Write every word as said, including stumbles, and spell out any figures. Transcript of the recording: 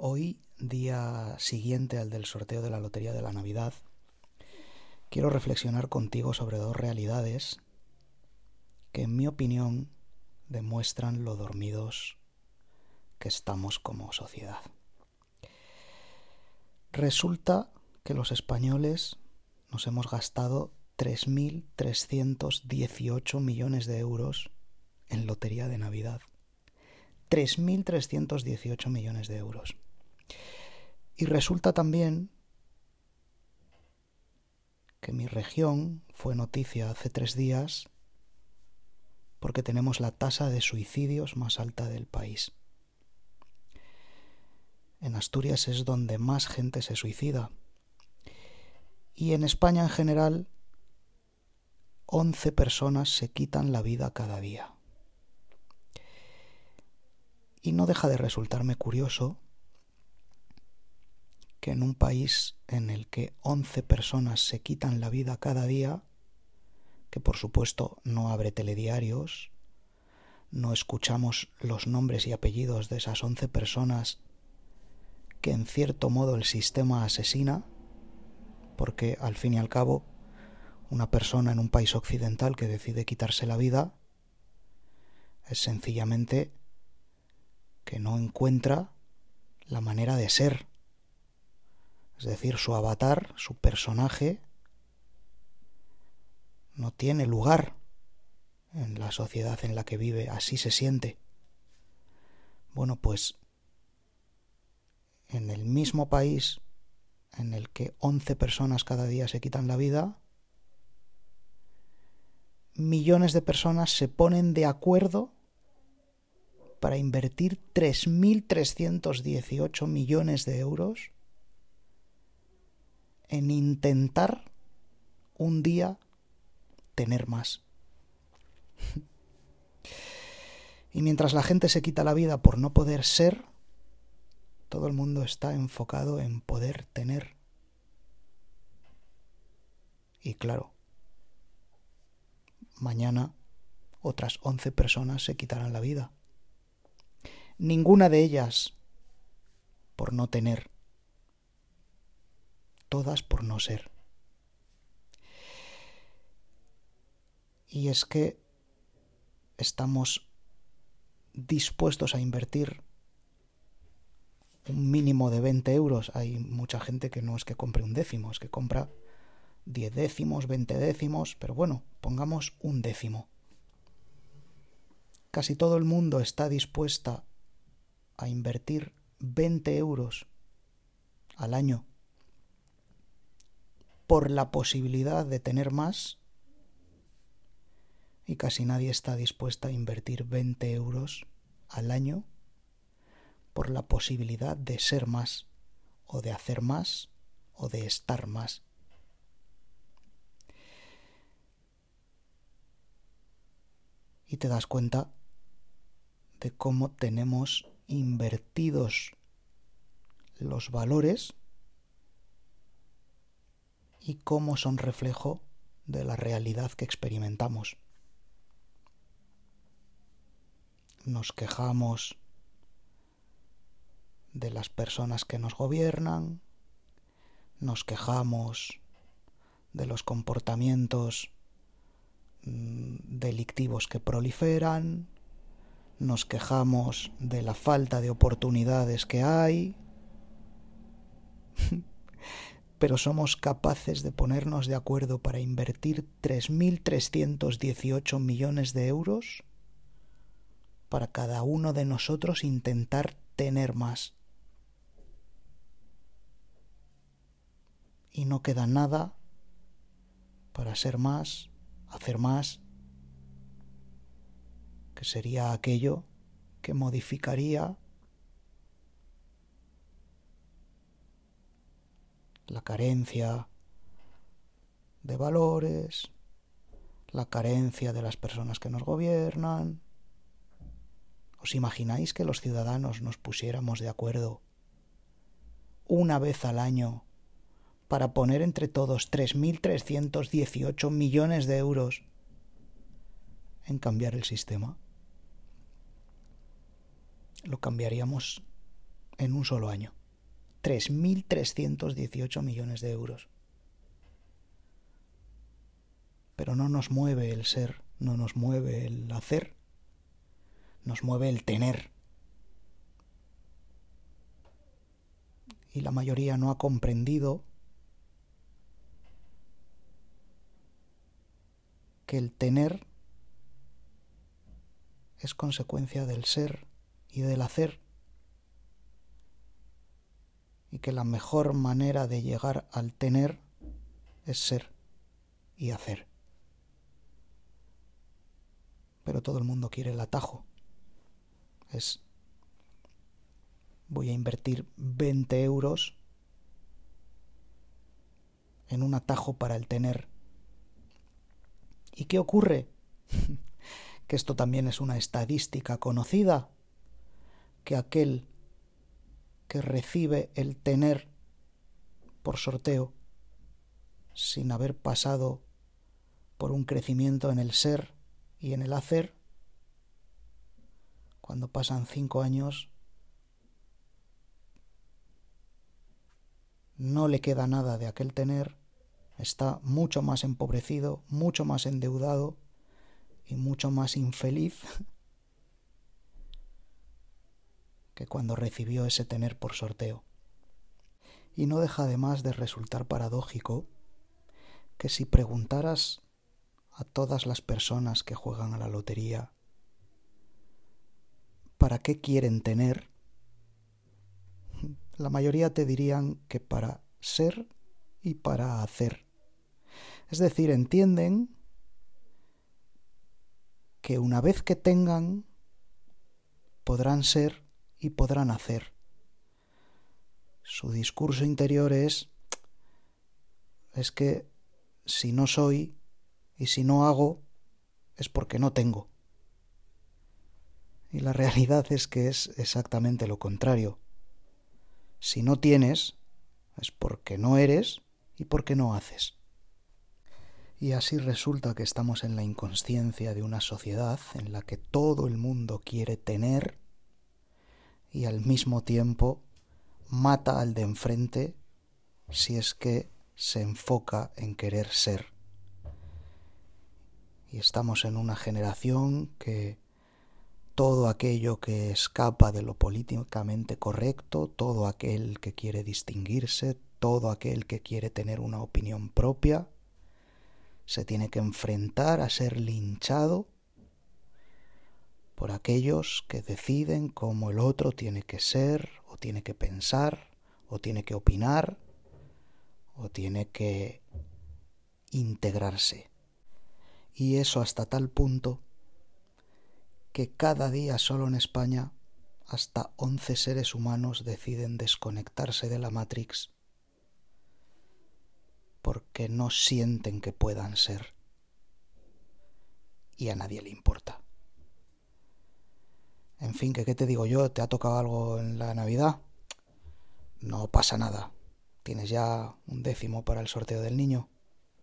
Hoy, día siguiente al del sorteo de la Lotería de la Navidad, quiero reflexionar contigo sobre dos realidades que, en mi opinión, demuestran lo dormidos que estamos como sociedad. Resulta que los españoles nos hemos gastado tres mil trescientos dieciocho millones de euros en Lotería de Navidad. tres mil trescientos dieciocho millones de euros. Y resulta también que mi región fue noticia hace tres días porque tenemos la tasa de suicidios más alta del país. En Asturias es donde más gente se suicida. Y en España en general, once personas se quitan la vida cada día. Y no deja de resultarme curioso que en un país en el que once personas se quitan la vida cada día, que por supuesto no abre telediarios, no escuchamos los nombres y apellidos de esas once personas que en cierto modo el sistema asesina, porque al fin y al cabo una persona en un país occidental que decide quitarse la vida es sencillamente que no encuentra la manera de ser. Es decir, su avatar, su personaje, no tiene lugar en la sociedad en la que vive, así se siente. Bueno, pues en el mismo país en el que once personas cada día se quitan la vida, millones de personas se ponen de acuerdo para invertir tres mil trescientos dieciocho millones de euros en intentar un día tener más. Y mientras la gente se quita la vida por no poder ser, todo el mundo está enfocado en poder tener. Y claro, mañana otras once personas se quitarán la vida. Ninguna de ellas por no tener. Todas por no ser. Y es que estamos dispuestos a invertir un mínimo de veinte euros. Hay mucha gente que no es que compre un décimo, es que compra diez décimos, veinte décimos, pero bueno, pongamos un décimo. Casi todo el mundo está dispuesta a invertir veinte euros al año por la posibilidad de tener más, y casi nadie está dispuesta a invertir veinte euros al año por la posibilidad de ser más, o de hacer más, o de estar más. Y te das cuenta de cómo tenemos invertidos los valores y cómo son reflejo de la realidad que experimentamos. Nos quejamos de las personas que nos gobiernan, nos quejamos de los comportamientos delictivos que proliferan, nos quejamos de la falta de oportunidades que hay, pero somos capaces de ponernos de acuerdo para invertir tres mil trescientos dieciocho millones de euros para cada uno de nosotros intentar tener más. Y no queda nada para ser más, hacer más, que sería aquello que modificaría la carencia de valores, la carencia de las personas que nos gobiernan. ¿Os imagináis que los ciudadanos nos pusiéramos de acuerdo una vez al año para poner entre todos tres mil trescientos dieciocho millones de euros en cambiar el sistema? Lo cambiaríamos en un solo año. tres mil trescientos dieciocho millones de euros. Pero no nos mueve el ser, no nos mueve el hacer, nos mueve el tener. Y la mayoría no ha comprendido que el tener es consecuencia del ser y del hacer, y que la mejor manera de llegar al tener es ser y hacer. Pero todo el mundo quiere el atajo. Es, voy a invertir veinte euros en un atajo para el tener. ¿Y qué ocurre? Que esto también es una estadística conocida, que aquel que recibe el tener por sorteo sin haber pasado por un crecimiento en el ser y en el hacer, cuando pasan cinco años no le queda nada de aquel tener, está mucho más empobrecido, mucho más endeudado y mucho más infeliz que cuando recibió ese tener por sorteo. Y no deja además de resultar paradójico que si preguntaras a todas las personas que juegan a la lotería para qué quieren tener, la mayoría te dirían que para ser y para hacer. Es decir, entienden que una vez que tengan podrán ser y podrán hacer. Su discurso interior es, es que si no soy y si no hago es porque no tengo. Y la realidad es que es exactamente lo contrario. Si no tienes es porque no eres y porque no haces. Y así resulta que estamos en la inconsciencia de una sociedad en la que todo el mundo quiere tener y al mismo tiempo mata al de enfrente si es que se enfoca en querer ser. Y estamos en una generación que todo aquello que escapa de lo políticamente correcto, todo aquel que quiere distinguirse, todo aquel que quiere tener una opinión propia, se tiene que enfrentar a ser linchado por aquellos que deciden cómo el otro tiene que ser, o tiene que pensar, o tiene que opinar, o tiene que integrarse. Y eso hasta tal punto que cada día solo en España hasta once seres humanos deciden desconectarse de la Matrix porque no sienten que puedan ser. Y a nadie le importa. En fin, que qué te digo yo, ¿te ha tocado algo en la Navidad? No pasa nada. Tienes ya un décimo para el sorteo del niño.